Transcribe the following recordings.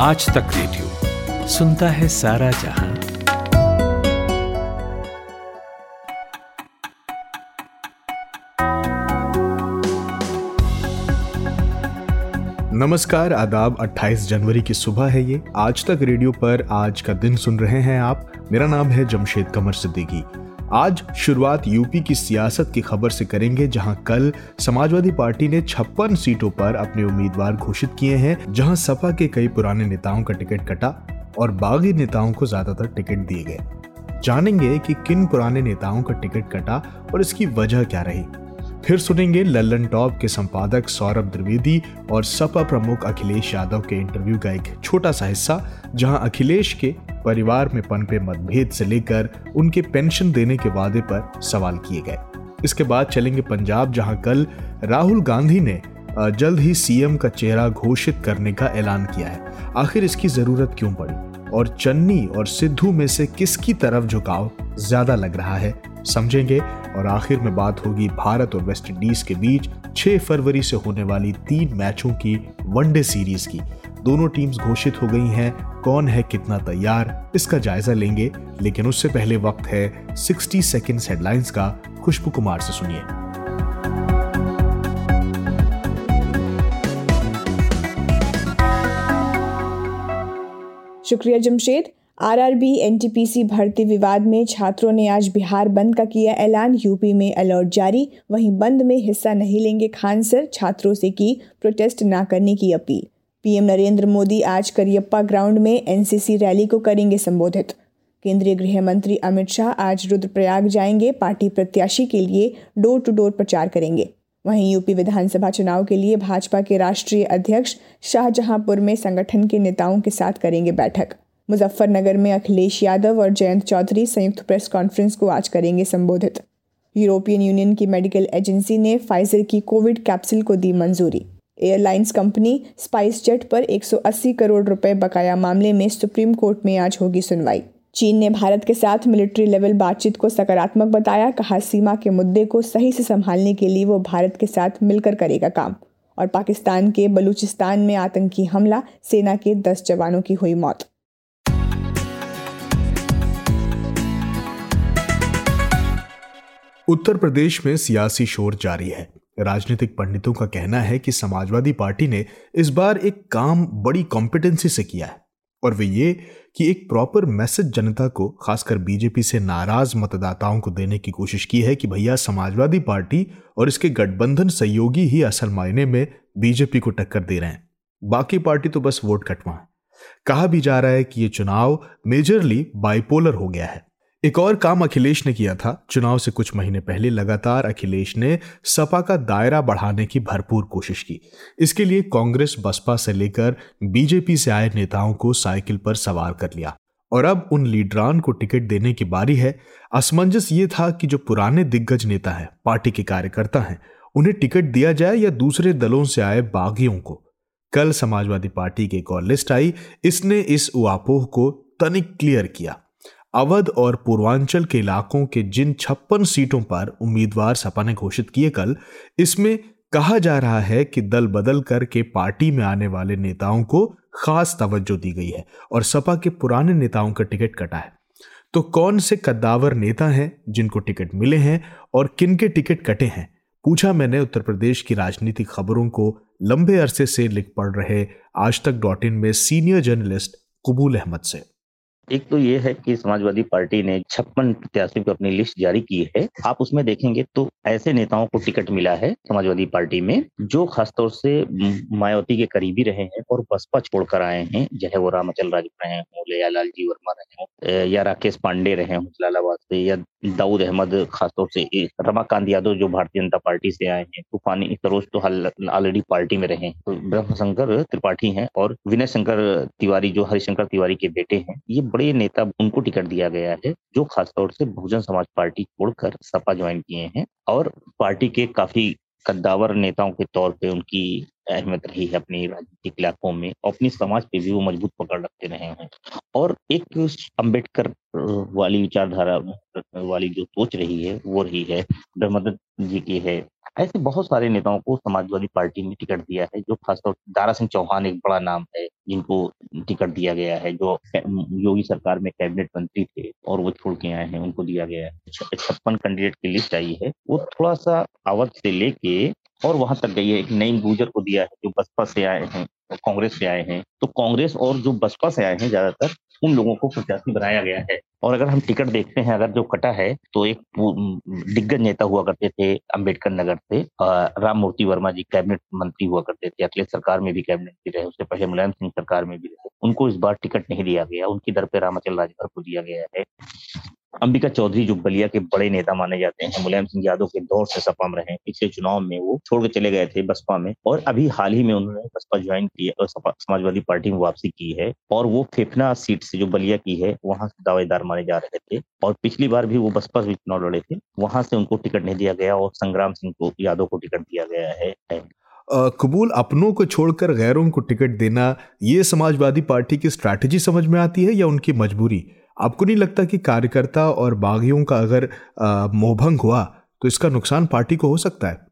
आज तक रेडियो सुनता है सारा जहां। नमस्कार, आदाब। 28 जनवरी की सुबह है ये। आज तक रेडियो पर आज का दिन सुन रहे हैं आप। मेरा नाम है जमशेद कमर सिद्दीकी। आज शुरुआत यूपी की सियासत की खबर से करेंगे, जहां कल समाजवादी पार्टी ने 56 सीटों पर अपने उम्मीदवार घोषित किए हैं, जहां सपा के कई पुराने नेताओं का टिकट कटा और बागी नेताओं को ज्यादातर टिकट दिए गए। जानेंगे कि किन पुराने नेताओं का टिकट कटा और इसकी वजह क्या रही। फिर सुनेंगे लल्लन टॉप के संपादक सौरभ द्विवेदी और सपा प्रमुख अखिलेश यादव के इंटरव्यू का एक छोटा सा हिस्सा, जहां अखिलेश के परिवार में पनपे मतभेद से लेकर उनके पेंशन देने के वादे पर सवाल किए गए। इसके बाद चलेंगे पंजाब, जहां कल राहुल गांधी ने जल्द ही सीएम का चेहरा घोषित करने का ऐलान किया है। आखिर इसकी जरूरत क्यों पड़ी और चन्नी और सिद्धू में से किसकी तरफ झुकाव ज्यादा लग रहा है, समझेंगे। और आखिर में बात होगी भारत और वेस्ट इंडीज के बीच 6 फरवरी से होने वाली 3 मैचों की वनडे सीरीज की। दोनों टीम्स घोषित हो गई हैं, कौन है कितना तैयार, इसका जायजा लेंगे। लेकिन उससे पहले वक्त है 60 सेकंड्स हेडलाइंस का। खुशबू कुमार से सुनिए। शुक्रिया जमशेद। आरआरबी एनटीपीसी भर्ती विवाद में छात्रों ने आज बिहार बंद का किया ऐलान, यूपी में अलर्ट जारी। वहीं बंद में हिस्सा नहीं लेंगे खान सर, छात्रों से की प्रोटेस्ट ना करने की अपील। पीएम नरेंद्र मोदी आज करियप्पा ग्राउंड में एनसीसी रैली को करेंगे संबोधित। केंद्रीय गृह मंत्री अमित शाह आज रुद्रप्रयाग जाएंगे, पार्टी प्रत्याशी के लिए डोर टू डोर प्रचार करेंगे। वहीं यूपी विधानसभा चुनाव के लिए भाजपा के राष्ट्रीय अध्यक्ष शाहजहांपुर में संगठन के नेताओं के साथ करेंगे बैठक। मुजफ्फरनगर में अखिलेश यादव और जयंत चौधरी संयुक्त प्रेस कॉन्फ्रेंस को आज करेंगे संबोधित। यूरोपियन यूनियन की मेडिकल एजेंसी ने फाइजर की कोविड कैप्सूल को दी मंजूरी। एयरलाइंस कंपनी स्पाइसजेट पर 180 करोड़ रुपए बकाया मामले में सुप्रीम कोर्ट में आज होगी सुनवाई। चीन ने भारत के साथ मिलिट्री लेवल बातचीत को सकारात्मक बताया, कहा सीमा के मुद्दे को सही से संभालने के लिए वो भारत के साथ मिलकर करेगा काम। और पाकिस्तान के बलूचिस्तान में आतंकी हमला, सेना के 10 जवानों की हुई मौत। उत्तर प्रदेश में सियासी शोर जारी है। राजनीतिक पंडितों का कहना है कि समाजवादी पार्टी ने इस बार एक काम बड़ी कॉम्पिटेंसी से किया है, और वे ये कि एक प्रॉपर मैसेज जनता को, खासकर बीजेपी से नाराज मतदाताओं को देने की कोशिश की है कि भैया समाजवादी पार्टी और इसके गठबंधन सहयोगी ही असल मायने में बीजेपी को टक्कर दे रहे हैं, बाकी पार्टी तो बस वोट कटवा है। कहा भी जा रहा है कि ये चुनाव मेजरली बाइपोलर हो गया है। एक और काम अखिलेश ने किया था। चुनाव से कुछ महीने पहले लगातार अखिलेश ने सपा का दायरा बढ़ाने की भरपूर कोशिश की। इसके लिए कांग्रेस, बसपा से लेकर बीजेपी से आए नेताओं को साइकिल पर सवार कर लिया, और अब उन लीडरान को टिकट देने की बारी है। असमंजस ये था कि जो पुराने दिग्गज नेता हैं, पार्टी के कार्यकर्ता हैं, उन्हें टिकट दिया जाए या दूसरे दलों से आए बागियों को। कल समाजवादी पार्टी की एक और लिस्ट आई, इसने इस उहापोह को तनिक क्लियर किया। अवध और पूर्वांचल के इलाकों के जिन 56 सीटों पर उम्मीदवार सपा ने घोषित किए कल, इसमें कहा जा रहा है कि दल बदल कर के पार्टी में आने वाले नेताओं को खास तवज्जो दी गई है और सपा के पुराने नेताओं का टिकट कटा है। तो कौन से कद्दावर नेता हैं जिनको टिकट मिले हैं और किनके टिकट कटे हैं, पूछा मैंने उत्तर प्रदेश की राजनीतिक खबरों को लंबे अरसे से लिख पढ़ रहे आज तक .in में सीनियर जर्नलिस्ट कबूल अहमद से। एक तो ये है कि समाजवादी पार्टी ने 56 प्रत्याशियों की अपनी लिस्ट जारी की है। आप उसमें देखेंगे तो ऐसे नेताओं को टिकट मिला है समाजवादी पार्टी में, जो खासतौर से मायावती के करीबी रहे हैं और बसपा छोड़कर आए हैं, चाहे वो रामचंद्र राजभर रहे हों या लाल जी वर्मा रहे हों या राकेश पांडे रहे हों जलालाबाद से, या दाऊद अहमद, खासतौर से रमाकांत यादव जो भारतीय जनता पार्टी से आए हैं। तूफानी सरोज तो ऑलरेडी पार्टी में रहे हैं, तो ब्रह्म शंकर त्रिपाठी हैं, और विनय शंकर तिवारी जो हरीश शंकर तिवारी के बेटे हैं। ये बड़े नेता, उनको टिकट दिया गया है जो खासतौर से बहुजन समाज पार्टी छोड़कर सपा ज्वाइन किए हैं, और पार्टी के काफी कद्दावर नेताओं के तौर पे उनकी अहमियत रही है अपनी राजनीतिक इलाकों में। अपनी समाज पे भी वो मजबूत पकड़ रखते रहे हैं, और एक अंबेडकर वाली विचारधारा वाली जो सोच रही है वो रही है मदद जी की है। ऐसे बहुत सारे नेताओं को समाजवादी पार्टी ने टिकट दिया है, जो खासतौर से दारा सिंह चौहान एक बड़ा नाम है, जिनको टिकट दिया गया है, जो योगी सरकार में कैबिनेट मंत्री थे और वो छोड़ के आए हैं, उनको दिया गया है। 56 कैंडिडेट की लिस्ट आई है, वो थोड़ा सा अवध से लेके और वहां तक गई है। एक नईम गुर्जर को दिया है जो बसपा से आए हैं और कांग्रेस से आए हैं, तो कांग्रेस और जो बसपा से आए हैं ज्यादातर उन लोगों को प्रत्याशी बनाया गया है। और अगर हम टिकट देखते हैं, अगर जो कटा है, तो एक दिग्गज नेता हुआ करते थे अंबेडकर नगर से, राममूर्ति वर्मा जी कैबिनेट मंत्री हुआ करते थे, अखिलेश सरकार में भी कैबिनेट मंत्री रहे, उससे पहले मुलायम सिंह सरकार में भी रहे, उनको इस बार टिकट नहीं दिया गया, उनकी दर पे रामचंद्र राजभर को दिया गया है। अंबिका चौधरी जो बलिया के बड़े नेता माने जाते हैं, मुलायम सिंह यादव के दौर से सपा में रहे, पिछले चुनाव में वो छोड़ के चले गए थे बसपा में, और अभी हाल ही में उन्होंने बसपा ज्वाइन किया और समाजवादी पार्टी में वापसी की है। और वो फेफना सीट से जो बलिया की है वहां से दावेदार माने जा रहे थे, और पिछली बार भी वो बसपा से चुनाव लड़े थे, वहां से उनको टिकट नहीं दिया गया और संग्राम सिंह को यादव को टिकट दिया गया है। कबूल, अपनों को छोड़कर गैरों को टिकट देना, ये समाजवादी पार्टी की स्ट्रैटेजी समझ में आती है या उनकी मजबूरी? आपको नहीं लगता कि कार्यकर्ता और बागियों का अगर मोहभंग हुआ तो इसका नुकसान पार्टी को हो सकता है?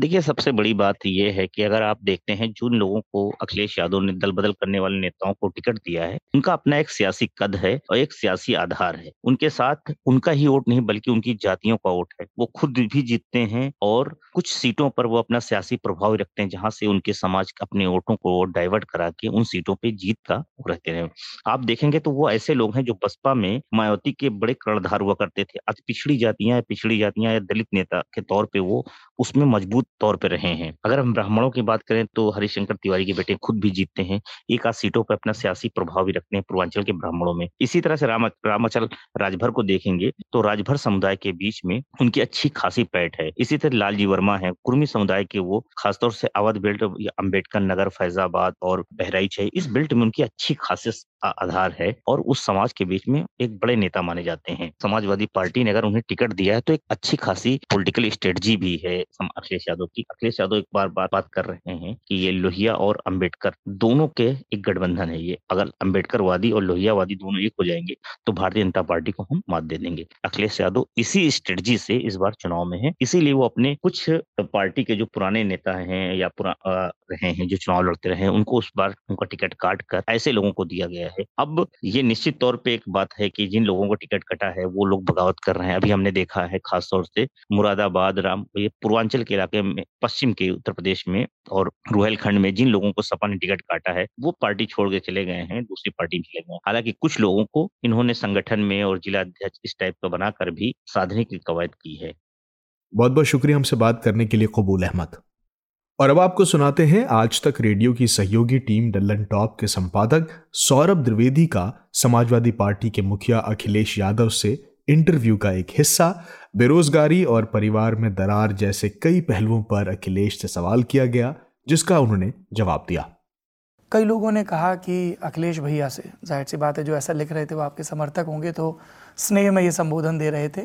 देखिए, सबसे बड़ी बात यह है कि अगर आप देखते हैं जिन लोगों को अखिलेश यादव ने दल बदल करने वाले नेताओं को टिकट दिया है, उनका अपना एक सियासी कद है और एक सियासी आधार है। उनके साथ उनका ही वोट नहीं बल्कि उनकी जातियों का वोट है। वो खुद भी जीतते हैं और कुछ सीटों पर वो अपना सियासी प्रभाव रखते हैं, जहां से उनके समाज अपने वोटों को डाइवर्ट करा के उन सीटों पर जीत का रहते हैं। आप देखेंगे तो वो ऐसे लोग हैं जो बसपा में मायावती के बड़े कर्णधार हुआ करते थे। आज पिछड़ी जातियां या दलित नेता के तौर पर वो उसमें मजबूत तौर पे रहे हैं। अगर हम ब्राह्मणों की बात करें तो हरीश शंकर तिवारी के बेटे खुद भी जीतते हैं, एक आध सीटों पर अपना सियासी प्रभाव भी रखते हैं पूर्वांचल के ब्राह्मणों में। इसी तरह से रामचल राजभर को देखेंगे तो राजभर समुदाय के बीच में उनकी अच्छी खासी पैठ है। इसी तरह लाल जी वर्मा है, कुर्मी समुदाय के, वो खासतौर से अवध बेल्ट, अम्बेडकर नगर, फैजाबाद और बहराइच है, इस बेल्ट में उनकी अच्छी खासी आधार है और उस समाज के बीच में एक बड़े नेता माने जाते हैं। समाजवादी पार्टी ने अगर उन्हें टिकट दिया है तो एक अच्छी खासी पॉलिटिकल स्ट्रेटजी भी है अखिलेश यादव की। अखिलेश यादव एक बार बात कर रहे हैं कि ये लोहिया और अंबेडकर दोनों के एक गठबंधन है, ये अगर अंबेडकरवादी और लोहियावादी दोनों एक हो जाएंगे तो भारतीय जनता पार्टी को हम मात दे देंगे। अखिलेश यादव इसी स्ट्रेटजी से इस बार चुनाव में है, इसीलिए वो अपने कुछ पार्टी के जो पुराने नेता हैं या रहे हैं जो चुनाव लड़ते रहे, उनको उस बार उनका टिकट काट कर ऐसे लोगों को दिया गया है। अब ये निश्चित तौर पे एक बात है कि जिन लोगों को टिकट कटा है वो लोग बगावत कर रहे हैं। अभी हमने देखा है खासतौर से मुरादाबाद, ये पूर्वांचल के इलाके में, पश्चिम के उत्तर प्रदेश में और रुहेलखंड में जिन लोगों को सपा ने टिकट काटा है वो पार्टी छोड़ के चले गए हैं, दूसरी पार्टी में चले गए। हालांकि कुछ लोगों को इन्होंने संगठन में और जिला अध्यक्ष इस टाइप का बनाकर भी साधने की कवायद की है। बहुत बहुत शुक्रिया हमसे बात करने के लिए कबूल अहमद। और अब आपको सुनाते हैं आज तक रेडियो की सहयोगी टीम डल्लन टॉप के संपादक सौरभ द्विवेदी का समाजवादी पार्टी के मुखिया अखिलेश यादव से इंटरव्यू का एक हिस्सा। बेरोजगारी और परिवार में दरार जैसे कई पहलुओं पर अखिलेश से सवाल किया गया, जिसका उन्होंने जवाब दिया। कई लोगों ने कहा कि अखिलेश भैया से, जाहिर सी बात है जो ऐसा लिख रहे थे वो आपके समर्थक होंगे, तो स्नेह में ये संबोधन दे रहे थे,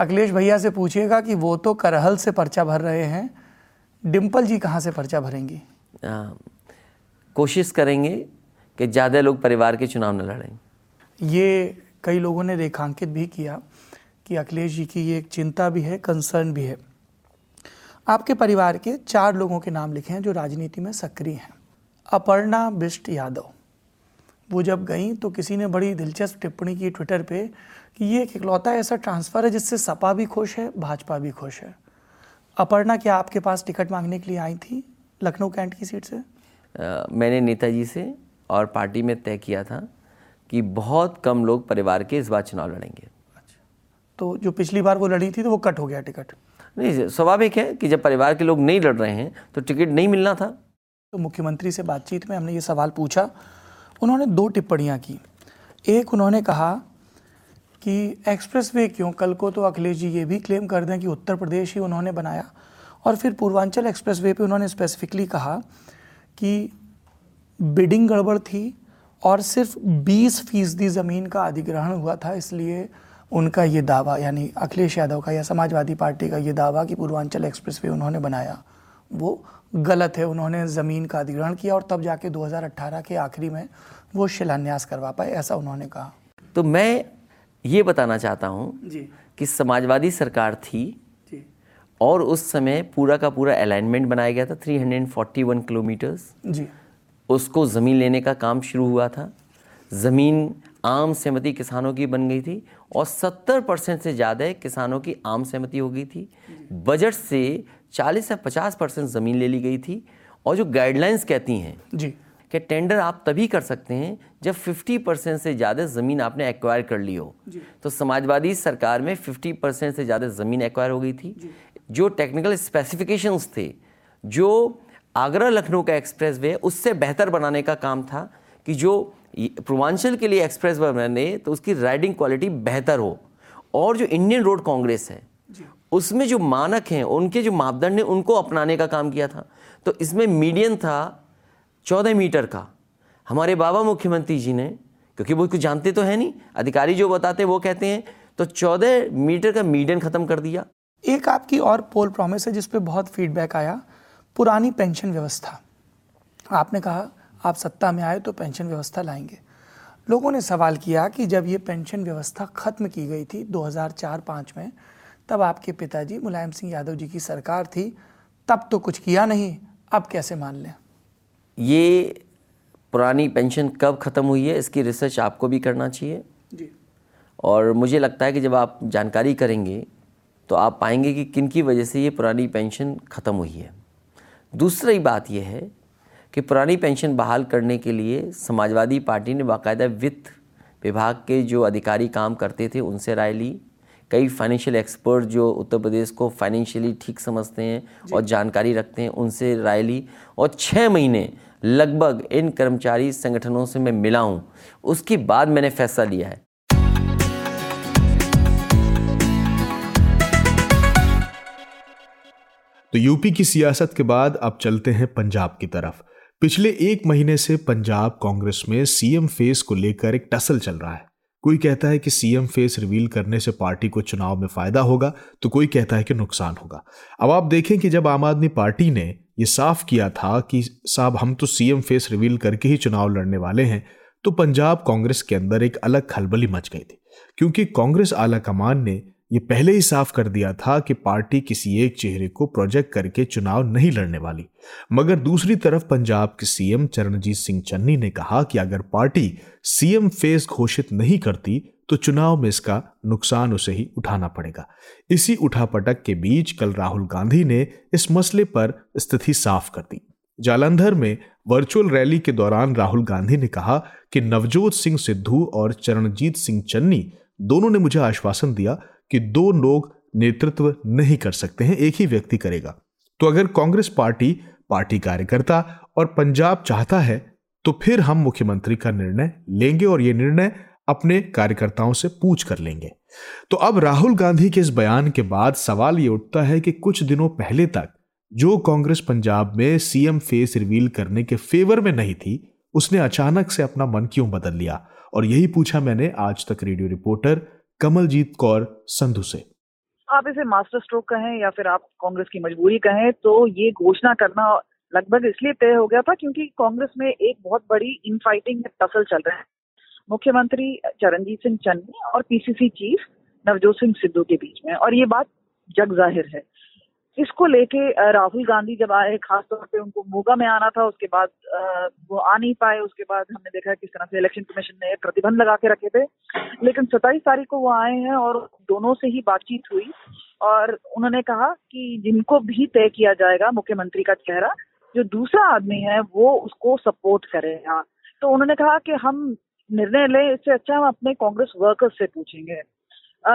अखिलेश भैया से पूछिएगा कि वो तो करहल से पर्चा भर रहे हैं, डिम्पल जी कहाँ से पर्चा भरेंगी? कोशिश करेंगे कि ज़्यादा लोग परिवार के चुनाव न लड़ें। ये कई लोगों ने रेखांकित भी किया कि अखिलेश जी की ये एक चिंता भी है, कंसर्न भी है। आपके परिवार के 4 लोगों के नाम लिखे हैं जो राजनीति में सक्रिय हैं। अपर्णा बिष्ट यादव, वो जब गई तो किसी ने बड़ी दिलचस्प टिप्पणी की ट्विटर पे कि ये एक इकलौता ऐसा ट्रांसफ़र है जिससे सपा भी खुश है, भाजपा भी खुश है। अपर्णा, क्या आपके पास टिकट मांगने के लिए आई थी लखनऊ कैंट की सीट से? मैंने नेताजी से और पार्टी में तय किया था कि बहुत कम लोग परिवार के इस बार चुनाव लड़ेंगे। अच्छा, तो जो पिछली बार वो लड़ी थी तो वो कट हो गया टिकट? नहीं, स्वाभाविक है कि जब परिवार के लोग नहीं लड़ रहे हैं तो टिकट नहीं मिलना था। तो मुख्यमंत्री से बातचीत में हमने ये सवाल पूछा, उन्होंने 2 टिप्पणियाँ की। एक, उन्होंने कहा कि एक्सप्रेसवे क्यों, कल को तो अखिलेश जी ये भी क्लेम कर दें कि उत्तर प्रदेश ही उन्होंने बनाया। और फिर पूर्वांचल एक्सप्रेसवे पे उन्होंने स्पेसिफिकली कहा कि बिडिंग गड़बड़ थी और सिर्फ 20% ज़मीन का अधिग्रहण हुआ था, इसलिए उनका ये दावा, यानी अखिलेश यादव का या समाजवादी पार्टी का ये दावा कि पूर्वांचल एक्सप्रेसवे उन्होंने बनाया, वो गलत है। उन्होंने ज़मीन का अधिग्रहण किया और तब जाके 2018 के आखिरी में वो शिलान्यास करवा पाए, ऐसा उन्होंने कहा। तो मैं ये बताना चाहता हूँ कि समाजवादी सरकार थी जी। और उस समय पूरा का पूरा अलाइनमेंट बनाया गया था, 341 किलोमीटर्स उसको ज़मीन लेने का काम शुरू हुआ था। ज़मीन आम सहमति किसानों की बन गई थी और 70% से ज़्यादा किसानों की आम सहमति हो गई थी। बजट से 40 या 50% ज़मीन ले ली गई थी। और जो गाइडलाइंस कहती हैं जी कि टेंडर आप तभी कर सकते हैं जब 50% से ज़्यादा ज़मीन आपने एक्वायर कर ली हो, तो समाजवादी सरकार में 50% से ज़्यादा ज़मीन एक्वायर हो गई थी। जो टेक्निकल स्पेसिफिकेशंस थे, जो आगरा लखनऊ का एक्सप्रेस वे उससे बेहतर बनाने का काम था कि जो पूर्वांचल के लिए एक्सप्रेस वे बने तो उसकी राइडिंग क्वालिटी बेहतर हो। और जो इंडियन रोड कांग्रेस है उसमें जो मानक हैं, उनके जो मापदंड हैं, उनको अपनाने का काम किया था। तो इसमें मीडियन था 14 मीटर का। हमारे बाबा मुख्यमंत्री जी ने, क्योंकि वो कुछ जानते तो है नहीं, अधिकारी जो बताते वो कहते हैं, तो 14 मीटर का मीडियन ख़त्म कर दिया। एक आपकी और पोल प्रॉमिस है जिस पे बहुत फीडबैक आया, पुरानी पेंशन व्यवस्था। आपने कहा आप सत्ता में आए तो पेंशन व्यवस्था लाएंगे। लोगों ने सवाल किया कि जब ये पेंशन व्यवस्था ख़त्म की गई थी 2004-05 में, तब आपके पिताजी मुलायम सिंह यादव जी की सरकार थी, तब तो कुछ किया नहीं, अब कैसे मान लें? ये पुरानी पेंशन कब ख़त्म हुई है, इसकी रिसर्च आपको भी करना चाहिए जी। और मुझे लगता है कि जब आप जानकारी करेंगे तो आप पाएंगे कि किनकी वजह से ये पुरानी पेंशन ख़त्म हुई है। दूसरी बात यह है कि पुरानी पेंशन बहाल करने के लिए समाजवादी पार्टी ने बाकायदा वित्त विभाग के जो अधिकारी काम करते थे उनसे राय ली। कई फाइनेंशियल एक्सपर्ट जो उत्तर प्रदेश को फाइनेंशियली ठीक समझते हैं और जानकारी रखते हैं, उनसे राय ली। और 6 महीने लगभग इन कर्मचारी संगठनों से मैं मिला हूँ, उसके बाद मैंने फैसला लिया है। तो यूपी की सियासत के बाद अब चलते हैं पंजाब की तरफ। पिछले 1 महीने से पंजाब कांग्रेस में सीएम फेस को लेकर एक टसल चल रहा है। कोई कहता है कि सीएम फेस रिवील करने से पार्टी को चुनाव में फायदा होगा, तो कोई कहता है कि नुकसान होगा। अब आप देखें कि जब आम आदमी पार्टी ने ये साफ किया था कि साहब हम तो सीएम फेस रिवील करके ही चुनाव लड़ने वाले हैं, तो पंजाब कांग्रेस के अंदर एक अलग खलबली मच गई थी, क्योंकि कांग्रेस आला कमान ने ये पहले ही साफ कर दिया था कि पार्टी किसी एक चेहरे को प्रोजेक्ट करके चुनाव नहीं लड़ने वाली। मगर दूसरी तरफ पंजाब के सीएम चरणजीत सिंह चन्नी ने कहा कि अगर पार्टी सीएम फेस घोषित नहीं करती तो चुनाव में इसका नुकसान उसे ही उठाना पड़ेगा। इसी उठापटक के बीच कल राहुल गांधी ने इस मसले पर स्थिति साफ कर दी। जालंधर में वर्चुअल रैली के दौरान राहुल गांधी ने कहा कि नवजोत सिंह सिद्धू और चरणजीत सिंह चन्नी दोनों ने मुझे आश्वासन दिया कि 2 लोग नेतृत्व नहीं कर सकते हैं, एक ही व्यक्ति करेगा। तो अगर कांग्रेस पार्टी, पार्टी कार्यकर्ता और पंजाब चाहता है तो फिर हम मुख्यमंत्री का निर्णय लेंगे और ये निर्णय अपने कार्यकर्ताओं से पूछ कर लेंगे। तो अब राहुल गांधी के इस बयान के बाद सवाल ये उठता है कि कुछ दिनों पहले तक जो कांग्रेस पंजाब में सीएम फेस रिवील करने के फेवर में नहीं थी, उसने अचानक से अपना मन क्यों बदल लिया? और यही पूछा मैंने आज तक रेडियो रिपोर्टर कमलजीत कौर संधू से। आप इसे मास्टर स्ट्रोक कहें या फिर आप कांग्रेस की मजबूरी कहें, तो ये घोषणा करना लगभग इसलिए तय हो गया था क्योंकि कांग्रेस में एक बहुत बड़ी इनफाइटिंग टसल चल रहा है मुख्यमंत्री चरणजीत सिंह चन्नी और पीसीसी चीफ नवजोत सिंह सिद्धू के बीच में, और ये बात जग जाहिर है। इसको लेके राहुल गांधी जब आए, खासतौर पे उनको मोगा में आना था, उसके बाद वो आ नहीं पाए। उसके बाद हमने देखा किस तरह से इलेक्शन कमीशन ने प्रतिबंध लगा के रखे थे, लेकिन 27 तारीख को वो आए हैं और दोनों से ही बातचीत हुई और उन्होंने कहा कि जिनको भी तय किया जाएगा मुख्यमंत्री का चेहरा, जो दूसरा आदमी है वो उसको सपोर्ट करेगा। तो उन्होंने कहा कि हम निर्णय लें, इससे अच्छा हम अपने कांग्रेस वर्कर्स से पूछेंगे।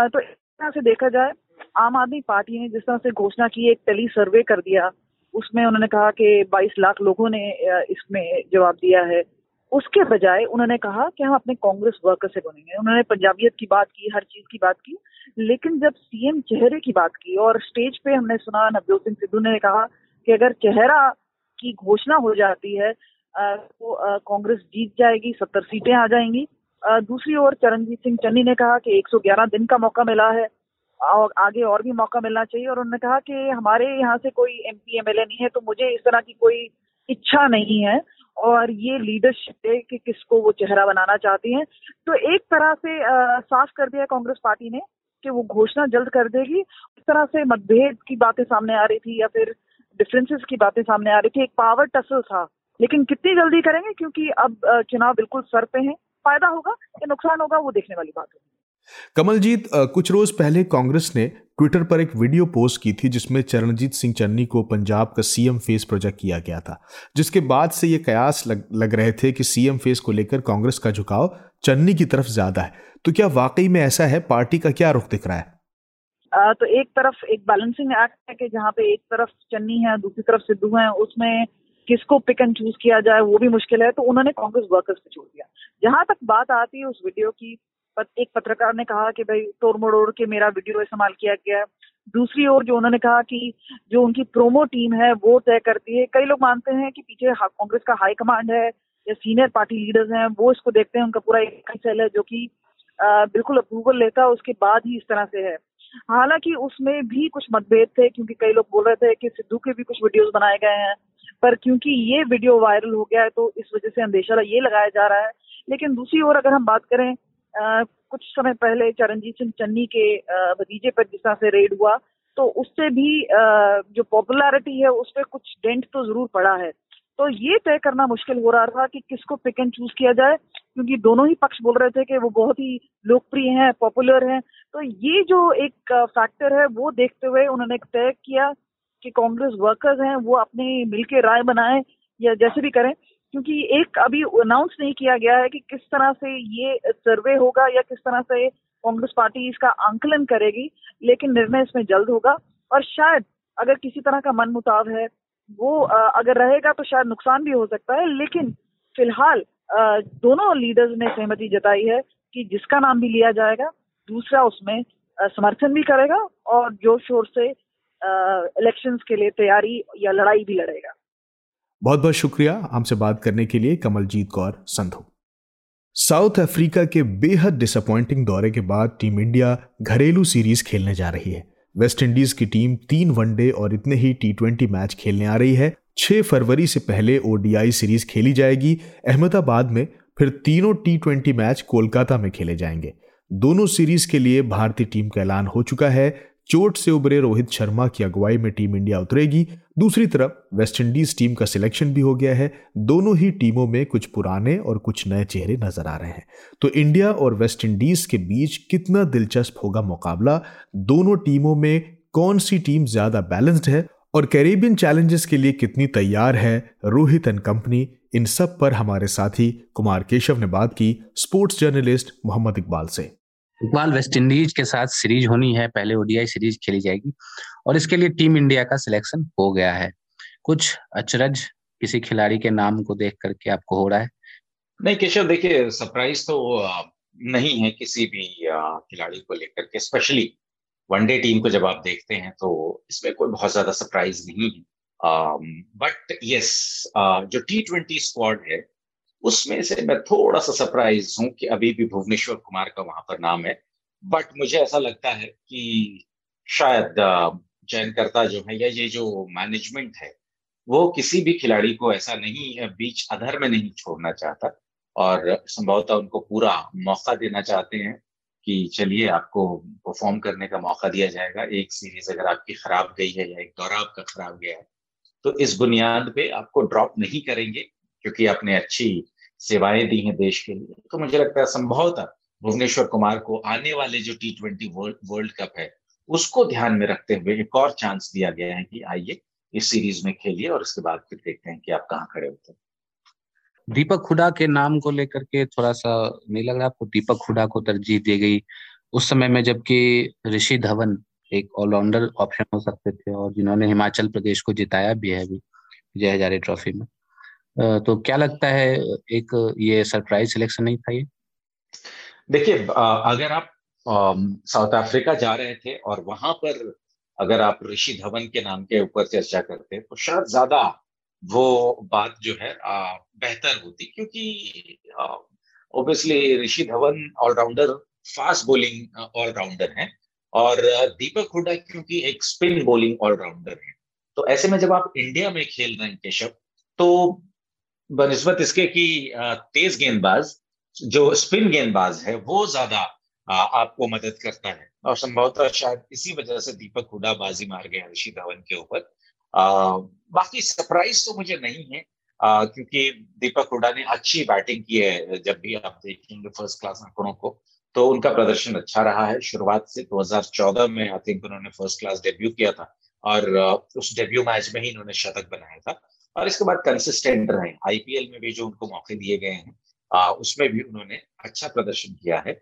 तो इस तरह से देखा जाए, आम आदमी पार्टी ने जिस तरह से घोषणा की, एक टेली सर्वे कर दिया, उसमें उन्होंने कहा कि 22 लाख लोगों ने इसमें जवाब दिया है, उसके बजाय उन्होंने कहा कि हम अपने कांग्रेस वर्कर से बनेंगे। उन्होंने पंजाबियत की बात की, हर चीज की बात की, लेकिन जब सीएम चेहरे की बात की और स्टेज पे हमने सुना नवजोत सिंह सिद्धू ने कहा कि अगर चेहरा की घोषणा हो जाती है तो कांग्रेस जीत जाएगी, 70 सीटें आ जाएंगी। दूसरी ओर चरणजीत सिंह चन्नी ने कहा कि 111 दिन का मौका मिला है और आगे और भी मौका मिलना चाहिए, और उन्होंने कहा कि हमारे यहाँ से कोई एमपी एमएलए नहीं है तो मुझे इस तरह की कोई इच्छा नहीं है, और ये लीडरशिप है कि किसको वो चेहरा बनाना चाहती हैं। तो एक तरह से साफ कर दिया कांग्रेस पार्टी ने कि वो घोषणा जल्द कर देगी। इस तरह से मतभेद की बातें सामने आ रही थी या फिर डिफरेंसेस की बातें सामने आ रही थी, एक पावर टसल था लेकिन कितनी जल्दी करेंगे क्योंकि अब चुनाव बिल्कुल सर पे है। फायदा होगा या नुकसान होगा वो देखने वाली बात होगी। कमलजीत, कुछ रोज पहले कांग्रेस ने ट्विटर पर एक वीडियो पोस्ट की थी जिसमें चरणजीत सिंह चन्नी को पंजाब का सीएम फेस प्रोजेक्ट किया गया था, जिसके बाद से ये कयास लग रहे थे कि सीएम फेस को लेकर कांग्रेस का झुकाव चन्नी की तरफ ज्यादा है। तो क्या वाकई में ऐसा है? पार्टी का क्या रुख दिख रहा है? तो एक तरफ एक बैलेंसिंग एक्ट है कि जहाँ पे एक तरफ चन्नी है दूसरी तरफ सिद्धू है, उसमें किसको पिक एंड चूज किया जाए वो भी मुश्किल है। तो उन्होंने कांग्रेस वर्कर्स पे छोड़ दिया। जहाँ तक बात आती है उस वीडियो की, एक पत्रकार ने कहा कि भाई तोड़ मरोड़ के मेरा वीडियो इस्तेमाल किया गया है। दूसरी ओर जो उन्होंने कहा कि जो उनकी प्रोमो टीम है वो तय करती है। कई लोग मानते हैं कि पीछे कांग्रेस का हाई कमांड है या सीनियर पार्टी लीडर्स हैं, वो इसको देखते हैं। उनका पूरा एक सेल है जो कि बिल्कुल अप्रूवल लेता है, उसके बाद ही इस तरह से है। हालांकि उसमें भी कुछ मतभेद थे क्योंकि कई लोग बोल रहे थे कि सिद्धू के भी कुछ वीडियोस बनाए गए हैं, पर क्योंकि ये वीडियो वायरल हो गया है तो इस वजह से अंदेशा ये लगाया जा रहा है। लेकिन दूसरी ओर अगर हम बात करें कुछ समय पहले चरणजीत सिंह चन्नी के भतीजे पर जिस तरह से रेड हुआ, तो उससे भी जो पॉपुलैरिटी है उस पर कुछ डेंट तो जरूर पड़ा है। तो ये तय करना मुश्किल हो रहा था कि किसको पिक एंड चूज किया जाए, क्योंकि दोनों ही पक्ष बोल रहे थे कि वो बहुत ही लोकप्रिय हैं, पॉपुलर हैं। तो ये जो एक फैक्टर है वो देखते हुए उन्होंने तय किया कि कांग्रेस वर्कर्स हैं वो अपने मिलके राय बनाएं या जैसे भी करें, क्योंकि एक अभी अनाउंस नहीं किया गया है कि किस तरह से ये सर्वे होगा या किस तरह से कांग्रेस पार्टी इसका आंकलन करेगी। लेकिन निर्णय इसमें जल्द होगा और शायद अगर किसी तरह का मनमुटाव है वो अगर रहेगा तो शायद नुकसान भी हो सकता है। लेकिन फिलहाल दोनों लीडर्स ने सहमति जताई है कि जिसका नाम भी लिया जाएगा दूसरा उसमें समर्थन भी करेगा और जोर शोर से इलेक्शंस के लिए तैयारी या लड़ाई भी लड़ेगा। बहुत बहुत शुक्रिया हमसे बात करने के लिए कमलजीत कौर संधू। साउथ अफ्रीका के बेहद डिसअपॉइंटिंग दौरे के बाद टीम इंडिया घरेलू सीरीज खेलने जा रही है। वेस्ट इंडीज की टीम 3 वनडे और इतने ही टी20 मैच खेलने आ रही है। 6 फरवरी से पहले ओडीआई सीरीज खेली जाएगी अहमदाबाद में, फिर तीनों टी20 मैच कोलकाता में खेले जाएंगे। दोनों सीरीज के लिए भारतीय टीम का ऐलान हो चुका है। चोट से उबरे रोहित शर्मा की अगुवाई में टीम इंडिया उतरेगी। दूसरी तरफ वेस्टइंडीज टीम का सिलेक्शन भी हो गया है। दोनों ही टीमों में कुछ पुराने और कुछ नए चेहरे नजर आ रहे हैं। तो इंडिया और वेस्टइंडीज के बीच कितना दिलचस्प होगा मुकाबला, दोनों टीमों में कौन सी टीम ज्यादा बैलेंस्ड है और कैरेबियन चैलेंजेस के लिए कितनी तैयार है रोहित एंड कंपनी, इन सब पर हमारे साथी कुमार केशव ने बात की स्पोर्ट्स जर्नलिस्ट मोहम्मद इकबाल से। इकबाल, वेस्ट इंडीज के साथ सीरीज होनी है, पहले ओडीआई सीरीज खेली जाएगी और इसके लिए टीम इंडिया का सिलेक्शन हो गया है। कुछ अचरज किसी खिलाड़ी के नाम को देख करके आपको हो रहा है? नहीं केशव, देखिए सरप्राइज तो नहीं है किसी भी खिलाड़ी को लेकर के। स्पेशली वनडे टीम को जब आप देखते हैं तो इसमें कोई बहुत ज्यादा सरप्राइज नहीं है। बट यस, जो टी20 स्क्वाड है उसमें से मैं थोड़ा सा सरप्राइज हूं कि अभी भी भुवनेश्वर कुमार का वहां पर नाम है। बट मुझे ऐसा लगता है कि शायद चयनकर्ता जो है या ये जो मैनेजमेंट है वो किसी भी खिलाड़ी को ऐसा नहीं बीच अधर में नहीं छोड़ना चाहता और संभवतः उनको पूरा मौका देना चाहते हैं कि चलिए आपको परफॉर्म करने का मौका दिया जाएगा। एक सीरीज अगर आपकी खराब गई है या एक दौरा आपका खराब गया है तो इस बुनियाद पे आपको ड्रॉप नहीं करेंगे क्योंकि आपने अच्छी सेवाएं दी हैं देश के लिए। तो मुझे लगता है संभवतः भुवनेश्वर कुमार को आने वाले जो टी20 वर्ल्ड कप है उसको ध्यान में रखते हुए एक और चांस दिया गया है कि आइए इस सीरीज में खेलिए और उसके बाद फिर देखते हैं कि आप कहाँ खड़े होते हैं। दीपक हुडा के नाम को लेकर के थोड़ा सा नहीं लग रहा आपको? दीपक हुडा को तरजीह दी गई उस समय में जबकि ऋषि धवन एक ऑलराउंडर ऑप्शन हो सकते थे और जिन्होंने हिमाचल प्रदेश को जिताया भी है अभी विजय हजारे ट्रॉफी में। तो क्या लगता है, एक ये सरप्राइज सिलेक्शन नहीं था ये? देखिए, अगर आप साउथ अफ्रीका जा रहे थे और वहां पर अगर आप ऋषि धवन के नाम के ऊपर चर्चा करते तो शायद ज्यादा वो बात जो है बेहतर होती क्योंकि obviously Rishi Dhawan allrounder fast bowling allrounder हैं और दीपक हुडा क्योंकि एक स्पिन बॉलिंग ऑलराउंडर है। तो ऐसे में जब आप इंडिया में खेल रहे हैं केशव तो बनिस्बत इसके कि तेज गेंदबाज जो स्पिन गेंदबाज है वो ज्यादा आपको मदद करता है और संभवतः शायद इसी वजह से दीपक हुडा बाजी मार गया ऋषि धवन के ऊपर। बाकी सरप्राइज तो मुझे नहीं है। क्योंकि दीपक हुड्डा ने अच्छी बैटिंग की है। जब भी आप देखेंगे फर्स्ट क्लास आंकड़ों को तो उनका प्रदर्शन अच्छा रहा है शुरुआत से। 2014 में आई थिंक उन्होंने फर्स्ट क्लास डेब्यू किया था और उस डेब्यू मैच में ही इन्होंने शतक बनाया था और इसके बाद कंसिस्टेंट रहे। आईपीएल में भी जो उनको मौके दिए गए हैं उसमें भी उन्होंने अच्छा प्रदर्शन किया है।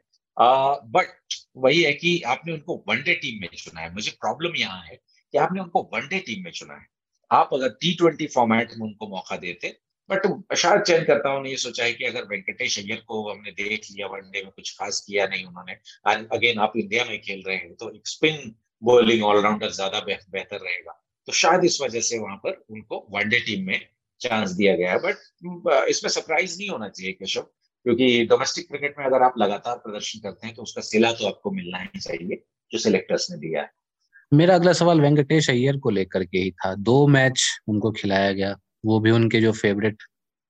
बट वही है कि आपने उनको वनडे टीम में चुना है। मुझे प्रॉब्लम यहाँ है कि आपने उनको वनडे टीम में चुना है। आप अगर T20 फॉर्मेट में उनको मौका देते, बट शायद चयनकर्ताओं ने ये सोचा है कि अगर वेंकटेश अय्यर को हमने देख लिया वनडे में, कुछ खास किया नहीं उन्होंने, अगेन आप इंडिया में खेल रहे हैं तो एक स्पिन बॉलिंग ऑलराउंडर ज्यादा बेहतर रहेगा, तो शायद इस वजह से वहां पर उनको वनडे टीम में चांस दिया गया। बट इसमें सरप्राइज नहीं होना चाहिए केशव, क्योंकि डोमेस्टिक क्रिकेट में अगर आप लगातार प्रदर्शन करते हैं तो उसका सिला तो आपको मिलना ही चाहिए जो सिलेक्टर्स ने दिया है। मेरा अगला सवाल वेंकटेश अय्यर को लेकर के ही था। 2 मैच उनको खिलाया गया, वो भी उनके जो फेवरेट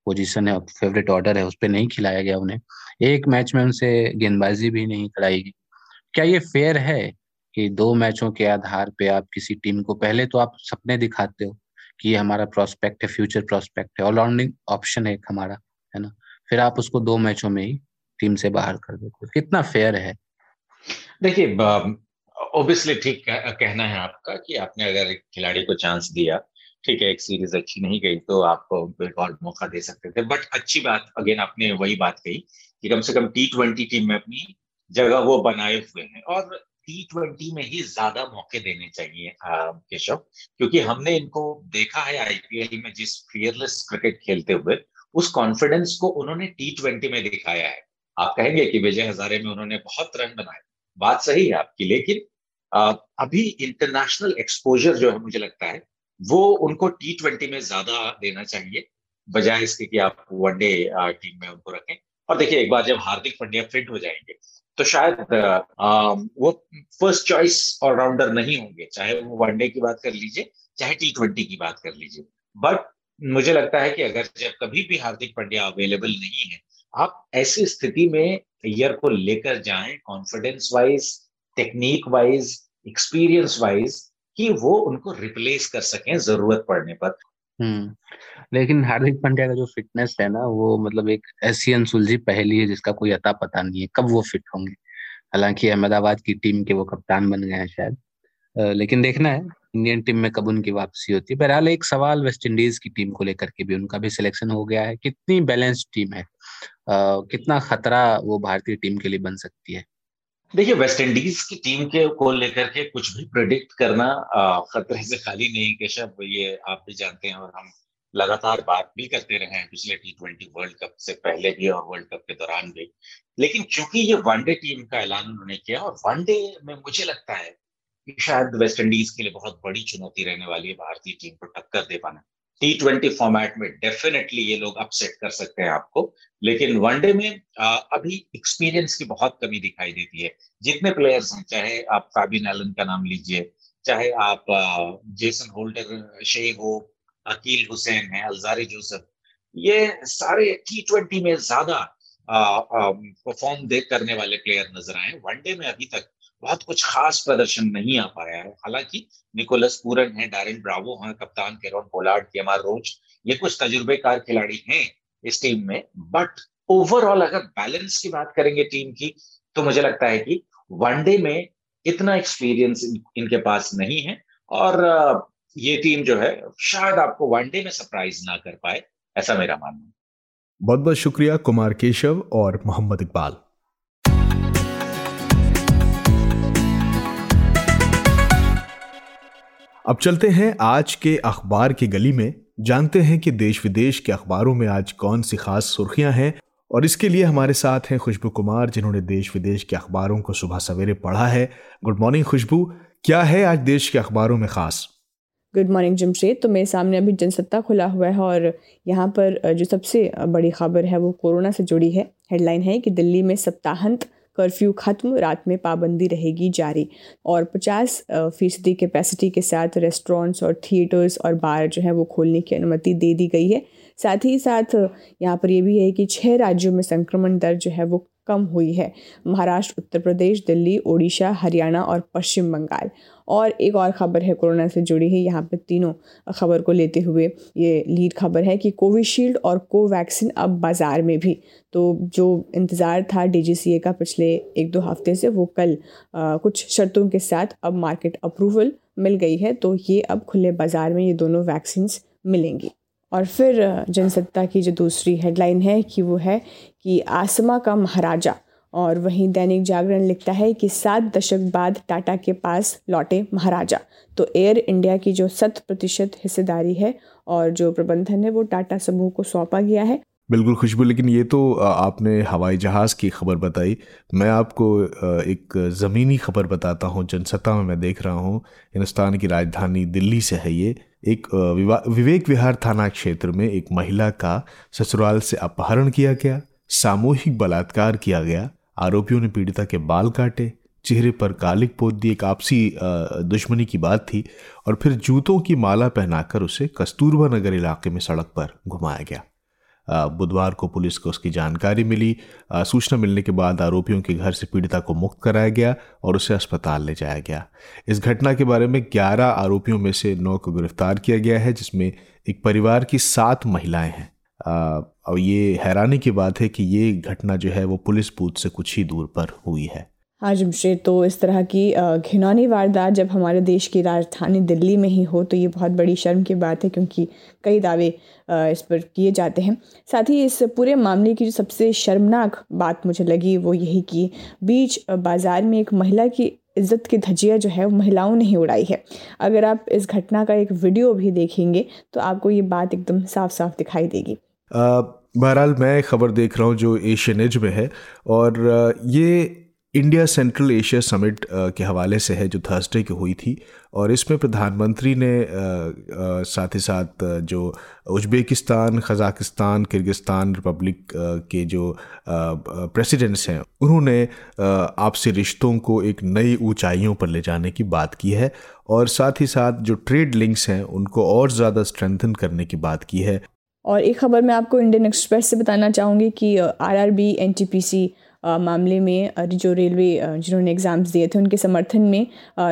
पोजीशन है, फेवरेट ऑर्डर है, उस पर नहीं खिलाया गया उन्हें। 1 मैच में उनसे गेंदबाजी भी नहीं कराई गई। क्या ये फेयर है कि 2 मैचों के आधार पे आप किसी टीम को, पहले तो आप सपने दिखाते हो कि ये हमारा प्रोस्पेक्ट है, फ्यूचर प्रोस्पेक्ट है, ऑलराउंडिंग ऑप्शन है हमारा, है ना, फिर आप उसको 2 मैचों में ही टीम से बाहर कर देते हो? कितना फेयर है? देखिए ऑब्वियसली ठीक कहना है आपका कि आपने अगर एक खिलाड़ी को चांस दिया, ठीक है, एक सीरीज अच्छी नहीं गई तो आप एक और मौका दे सकते थे। बट अच्छी बात, अगेन आपने वही बात कही कि कम से कम T20 टीम में अपनी जगह वो बनाए हुए हैं और T20 में ही ज्यादा मौके देने चाहिए केशव, क्योंकि हमने इनको देखा है आईपीएल में जिस फियरलेस क्रिकेट खेलते हुए, उस कॉन्फिडेंस को उन्होंने T20 में दिखाया है। आप कहेंगे कि विजय हजारे में उन्होंने बहुत रन बनाए, बात सही है आपकी, लेकिन अभी इंटरनेशनल एक्सपोजर जो है मुझे लगता है वो उनको T20 में ज्यादा देना चाहिए बजाय इसके कि आप वनडे टीम में उनको रखें। और देखिए एक बार जब हार्दिक पांड्या फिट हो जाएंगे तो शायद वो फर्स्ट चॉइस ऑलराउंडर नहीं होंगे, चाहे वो वनडे की बात कर लीजिए चाहे T20 की बात कर लीजिए। बट मुझे लगता है कि अगर जब कभी भी हार्दिक पांड्या अवेलेबल नहीं है, आप ऐसी स्थिति में अय्यर को लेकर जाएं confidence wise, technique wise, experience wise, कि वो उनको रिप्लेस कर सकें जरूरत पड़ने पर। लेकिन हार्दिक पांड्या का जो फिटनेस है ना, वो मतलब एक ऐसी अनसुलझी पहेली है जिसका कोई अता पता नहीं है कब वो फिट होंगे। हालांकि अहमदाबाद की टीम के वो कप्तान बन गए हैं शायद, लेकिन देखना है इंडियन टीम में कब उनकी वापसी होती है। बहरहाल एक सवाल वेस्ट इंडीज की टीम को लेकर के भी, उनका भी सिलेक्शन हो गया है। कितनी बैलेंस्ड टीम है, कितना खतरा वो भारतीय टीम के लिए बन सकती है? देखिए वेस्ट इंडीज की टीम के को लेकर के कुछ भी प्रेडिक्ट करना खतरे से खाली नहीं केशव, ये आप भी जानते हैं और हम लगातार बात भी करते रहे हैं पिछले T20 वर्ल्ड कप से पहले भी और वर्ल्ड कप के दौरान भी। लेकिन चूंकि ये वनडे टीम का ऐलान उन्होंने किया और वनडे में मुझे लगता है कि शायद वेस्ट इंडीज के लिए बहुत बड़ी चुनौती रहने वाली है भारतीय टीम को टक्कर दे पाना। T20 फॉर्मेट में डेफिनेटली ये लोग अपसेट कर सकते हैं आपको, लेकिन वनडे में अभी एक्सपीरियंस की बहुत कमी दिखाई देती है। जितने प्लेयर्स हैं, चाहे आप फैबियन एलन का नाम लीजिए, चाहे आप जेसन होल्डर शे हो, अकील हुसैन है, अलजारी जोसेफ, ये सारे T20 में ज्यादा परफॉर्म देख करने वाले प्लेयर नजर आए। वनडे में अभी तक बहुत कुछ खास प्रदर्शन नहीं आ पाया है। हालांकि निकोलस पूरन है, डैरेन ब्रावो हैं, कप्तान केरॉन पोलार्ड, केमार रोच, ये कुछ तजुर्बेकार खिलाड़ी हैं इस टीम में। बट ओवरऑल अगर बैलेंस की बात करेंगे टीम की, तो मुझे लगता है कि वनडे में इतना एक्सपीरियंस इनके पास नहीं है और ये टीम जो है शायद आपको वनडे में सरप्राइज ना कर पाए, ऐसा मेरा मानना है। बहुत बहुत शुक्रिया कुमार केशव और मोहम्मद इकबाल। अब चलते हैं आज के अखबार की गली में, जानते हैं कि देश विदेश के अखबारों में आज कौन सी खास सुर्खियां हैं। और इसके लिए हमारे साथ हैं खुशबू कुमार, जिन्होंने देश विदेश के अखबारों को सुबह सवेरे पढ़ा है। गुड मॉर्निंग खुशबू, क्या है आज देश के अखबारों में खास? Good morning Jamshed. तो मेरे सामने अभी जनसत्ता खुला हुआ है और यहाँ पर जो सबसे बड़ी खबर है वो कोरोना से जुड़ी है। हेडलाइन है कि दिल्ली में सप्ताहांत कर्फ्यू खत्म, रात में पाबंदी रहेगी जारी और 50% कैपेसिटी के साथ रेस्टोरेंट्स और थिएटर्स और बार जो है वो खोलने की अनुमति दे दी गई है। साथ ही साथ यहाँ पर ये भी है कि 6 राज्यों में संक्रमण दर जो है वो कम हुई है। महाराष्ट्र, उत्तर प्रदेश, दिल्ली, ओडिशा, हरियाणा और पश्चिम बंगाल। और एक और ख़बर है कोरोना से जुड़ी है, यहाँ पर तीनों खबर को लेते हुए ये लीड खबर है कि कोविशील्ड और कोवैक्सीन अब बाज़ार में भी, तो जो इंतज़ार था DGCA का पिछले 1-2 हफ्ते से, वो कल कुछ शर्तों के साथ अब मार्केट अप्रूवल मिल गई है, तो ये अब खुले बाज़ार में ये दोनों वैक्सीन्स मिलेंगी। और फिर जनसत्ता की जो दूसरी हेडलाइन है कि वो है कि आसमा का महाराजा, और वहीं दैनिक जागरण लिखता है कि 7 दशक बाद टाटा के पास लौटे महाराजा। तो एयर इंडिया की जो 100% हिस्सेदारी है और जो प्रबंधन है वो टाटा समूह को सौंपा गया है। बिल्कुल खुशबू, लेकिन ये तो आपने हवाई जहाज़ की खबर बताई, मैं आपको एक ज़मीनी खबर बताता हूँ। जनसत्ता में मैं देख रहा हूँ, हिंदुस्तान की राजधानी दिल्ली से है ये। एक विवेक विहार थाना क्षेत्र में एक महिला का ससुराल से अपहरण किया गया, सामूहिक बलात्कार किया गया। आरोपियों ने पीड़िता के बाल काटे, चेहरे पर कालिक पोत दी, एक आपसी दुश्मनी की बात थी, और फिर जूतों की माला पहनाकर उसे कस्तूरबा नगर इलाके में सड़क पर घुमाया गया। बुधवार को पुलिस को उसकी जानकारी मिली। सूचना मिलने के बाद आरोपियों के घर से पीड़िता को मुक्त कराया गया और उसे अस्पताल ले जाया गया। इस घटना के बारे में 11 आरोपियों में से 9 को गिरफ्तार किया गया है, जिसमें एक परिवार की 7 महिलाएं हैं। और ये हैरानी की बात है कि ये घटना जो है वो पुलिस बूथ से कुछ ही दूर पर हुई है। हाँ जमशेद, तो इस तरह की घिनौनी वारदात जब हमारे देश की राजधानी दिल्ली में ही हो तो ये बहुत बड़ी शर्म की बात है, क्योंकि कई दावे इस पर किए जाते हैं। साथ ही इस पूरे मामले की जो सबसे शर्मनाक बात मुझे लगी वो यही कि बीच बाज़ार में एक महिला की इज़्ज़त की धज्जियाँ जो है महिलाओं ने ही उड़ाई है। अगर आप इस घटना का एक वीडियो भी देखेंगे तो आपको ये बात एकदम साफ साफ दिखाई देगी। बहरहाल मैं खबर देख रहा हूँ जो एशियन एज में है, और ये इंडिया सेंट्रल एशिया समिट के हवाले से है जो थर्सडे को हुई थी। और इसमें प्रधानमंत्री ने साथ ही साथ जो उज्बेकिस्तान, कजाकिस्तान, किर्गिस्तान रिपब्लिक के जो प्रेसिडेंट्स हैं उन्होंने आपसी रिश्तों को एक नई ऊंचाइयों पर ले जाने की बात की है, और साथ ही साथ जो ट्रेड लिंक्स हैं उनको और ज़्यादा स्ट्रेंथन करने की बात की है। और एक खबर मैं आपको इंडियन एक्सप्रेस से बताना चाहूँगी कि RRB NTPC मामले में जो रेलवे जिन्होंने एग्ज़ाम्स दिए थे उनके समर्थन में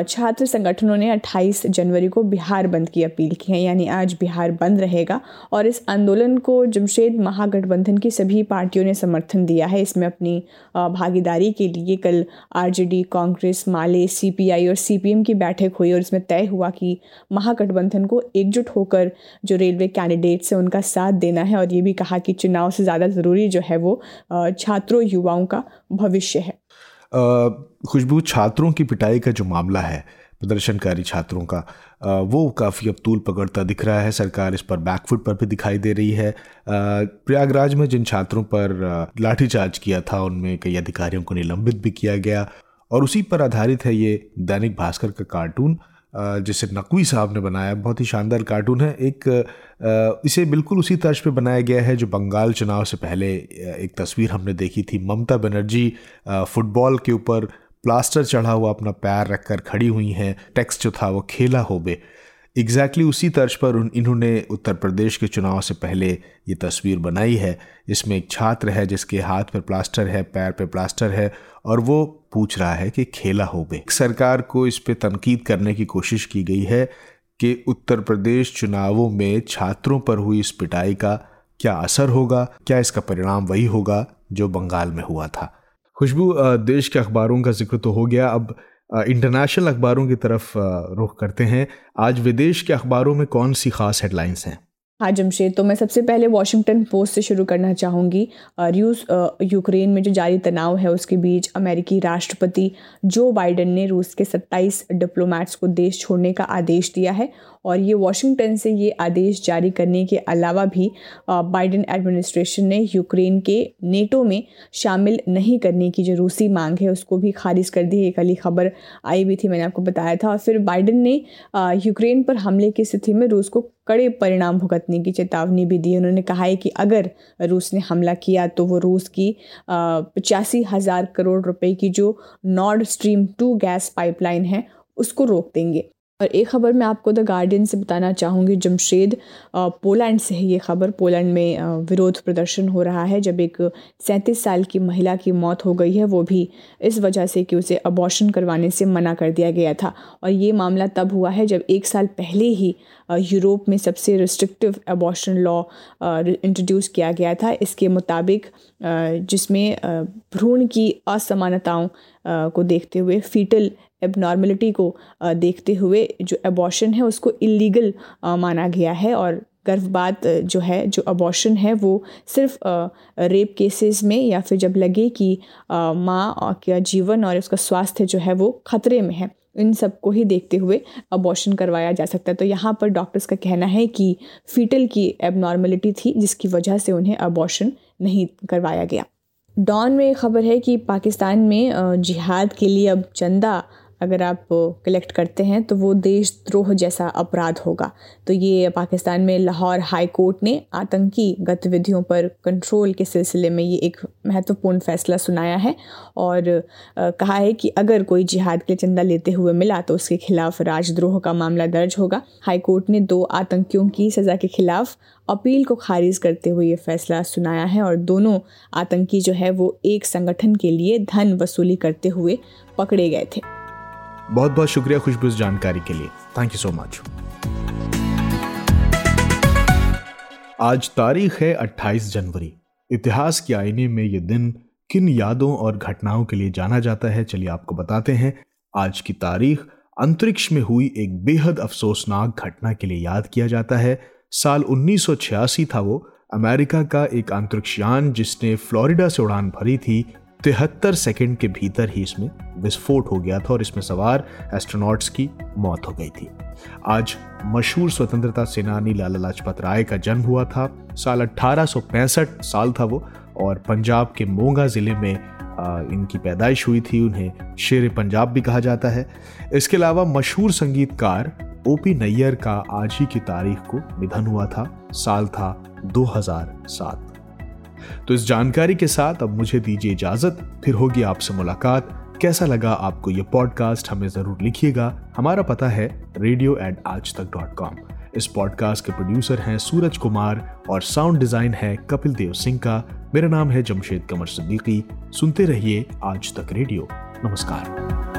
छात्र संगठनों ने 28 जनवरी को बिहार बंद की अपील की है, यानी आज बिहार बंद रहेगा। और इस आंदोलन को जमशेद महागठबंधन की सभी पार्टियों ने समर्थन दिया है। इसमें अपनी भागीदारी के लिए कल RJD, कांग्रेस, माले, CPI और CPM की बैठक हुई, और इसमें तय हुआ कि महागठबंधन को एकजुट होकर जो रेलवे कैंडिडेट्स हैं उनका साथ देना है। और ये भी कहा कि चुनाव से ज़्यादा ज़रूरी जो है वो छात्रों, युवाओं का भविष्य है। खुशबू, छात्रों की पिटाई का जो मामला है, प्रदर्शनकारी छात्रों का, वो काफ़ी अब तूल पकड़ता दिख रहा है। सरकार इस पर बैकफुट पर भी दिखाई दे रही है। प्रयागराज में जिन छात्रों पर लाठीचार्ज किया था उनमें कई अधिकारियों को निलंबित भी किया गया, और उसी पर आधारित है ये दैनिक भास्कर का कार्टून जिसे नकवी साहब ने बनाया। बहुत ही शानदार कार्टून है, एक इसे बिल्कुल उसी तर्ज पे बनाया गया है जो बंगाल चुनाव से पहले एक तस्वीर हमने देखी थी। ममता बनर्जी फुटबॉल के ऊपर प्लास्टर चढ़ा हुआ अपना पैर रखकर खड़ी हुई हैं, टेक्स्ट जो था वो खेला होबे। एग्जैक्टली उसी तर्ज पर इन्होंने उत्तर प्रदेश के चुनाव से पहले ये तस्वीर बनाई है। इसमें एक छात्र है जिसके हाथ पर प्लास्टर है, पैर पर प्लास्टर है, और वो पूछ रहा है कि खेला होबे। सरकार को इस पे तनकीद करने की कोशिश की गई है कि उत्तर प्रदेश चुनावों में छात्रों पर हुई इस पिटाई का क्या असर होगा, क्या इसका परिणाम वही होगा जो बंगाल में हुआ था। खुशबू, देश के अखबारों का जिक्र तो हो गया, अब इंटरनेशनल अखबारों की तरफ रुख करते हैं। आज विदेश के अखबारों में कौन सी खास हेडलाइंस हैं? हाँ जमशेद, तो मैं सबसे पहले वॉशिंगटन पोस्ट से शुरू करना चाहूँगी। रूस यूक्रेन में जो जारी तनाव है उसके बीच अमेरिकी राष्ट्रपति जो बाइडन ने रूस के 27 डिप्लोमेट्स को देश छोड़ने का आदेश दिया है, और ये वॉशिंगटन से ये आदेश जारी करने के अलावा भी बाइडन एडमिनिस्ट्रेशन ने यूक्रेन के नेटो में शामिल नहीं करने की जो रूसी मांग है उसको भी खारिज कर दी। एक अली खबर आई भी थी, मैंने आपको बताया था। और फिर बाइडन ने यूक्रेन पर हमले की स्थिति में रूस को कड़े परिणाम भुगतने की चेतावनी भी दी। उन्होंने कहा है कि अगर रूस ने हमला किया तो वो रूस की 85,000 करोड़ रुपए की जो नॉर्ड स्ट्रीम 2 गैस पाइपलाइन है उसको रोक देंगे। और एक ख़बर मैं आपको द गार्डियन से बताना चाहूँगी, जमशेद पोलैंड से है ये ख़बर। पोलैंड में विरोध प्रदर्शन हो रहा है जब एक 37 साल की महिला की मौत हो गई है, वो भी इस वजह से कि उसे अबॉर्शन करवाने से मना कर दिया गया था। और ये मामला तब हुआ है जब एक साल पहले ही यूरोप में सबसे रिस्ट्रिक्टिव अबॉर्शन लॉ इंट्रोड्यूस किया गया था। इसके मुताबिक जिसमें भ्रूण की असमानताओं को देखते हुए, फीटल एबनॉर्मलिटी को देखते हुए जो अबॉर्शन है उसको इलीगल माना गया है। और गर्भपात जो है, जो अबॉर्शन है, वो सिर्फ रेप केसेस में या फिर जब लगे कि माँ का जीवन और उसका स्वास्थ्य जो है वो खतरे में है, इन सब को ही देखते हुए अबॉर्शन करवाया जा सकता है। तो यहाँ पर डॉक्टर्स का कहना है कि फीटल की एबनॉर्मलिटी थी जिसकी वजह से उन्हें अबॉर्शन नहीं करवाया गया। डॉन में ख़बर है कि पाकिस्तान में जिहाद के लिए अब चंदा अगर आप कलेक्ट करते हैं तो वो देशद्रोह जैसा अपराध होगा। तो ये पाकिस्तान में लाहौर हाई कोर्ट ने आतंकी गतिविधियों पर कंट्रोल के सिलसिले में ये एक महत्वपूर्ण फैसला सुनाया है और कहा है कि अगर कोई जिहाद के चंदा लेते हुए मिला तो उसके खिलाफ राजद्रोह का मामला दर्ज होगा। हाई कोर्ट ने 2 आतंकियों की सज़ा के खिलाफ अपील को खारिज करते हुए ये फैसला सुनाया है और दोनों आतंकी जो है वो एक संगठन के लिए धन वसूली करते हुए पकड़े गए थे। बहुत बहुत शुक्रिया खुशबू इस जानकारी के लिए, थैंक यू सो मच। आज तारीख है 28 जनवरी। इतिहास के आईने में ये दिन किन यादों और घटनाओं के लिए जाना जाता है, चलिए आपको बताते हैं। आज की तारीख अंतरिक्ष में हुई एक बेहद अफसोसनाक घटना के लिए याद किया जाता है। साल 1986 था वो। अमेरिका का एक अंतरिक्षयान जिसने फ्लोरिडा से उड़ान भरी थी, 73 सेकेंड के भीतर ही इसमें विस्फोट हो गया था और इसमें सवार एस्ट्रोनॉट्स की मौत हो गई थी। आज मशहूर स्वतंत्रता सेनानी लाला लाजपत राय का जन्म हुआ था। साल 1865 साल था वो और पंजाब के मोंगा ज़िले में इनकी पैदाइश हुई थी। उन्हें शेर पंजाब भी कहा जाता है। इसके अलावा मशहूर संगीतकार ओपी नैयर का आज ही की तारीख को निधन हुआ था। साल था 2007। तो इस जानकारी के साथ अब मुझे दीजिए इजाजत, फिर होगी आपसे मुलाकात। कैसा लगा आपको ये पॉडकास्ट, हमें जरूर लिखिएगा। हमारा पता है radio@aajtak.com। इस पॉडकास्ट के प्रोड्यूसर हैं सूरज कुमार और साउंड डिजाइन है कपिल देव सिंह का। मेरा नाम है जमशेद कमर सिद्दीकी। सुनते रहिए आज तक रेडियो। नमस्कार।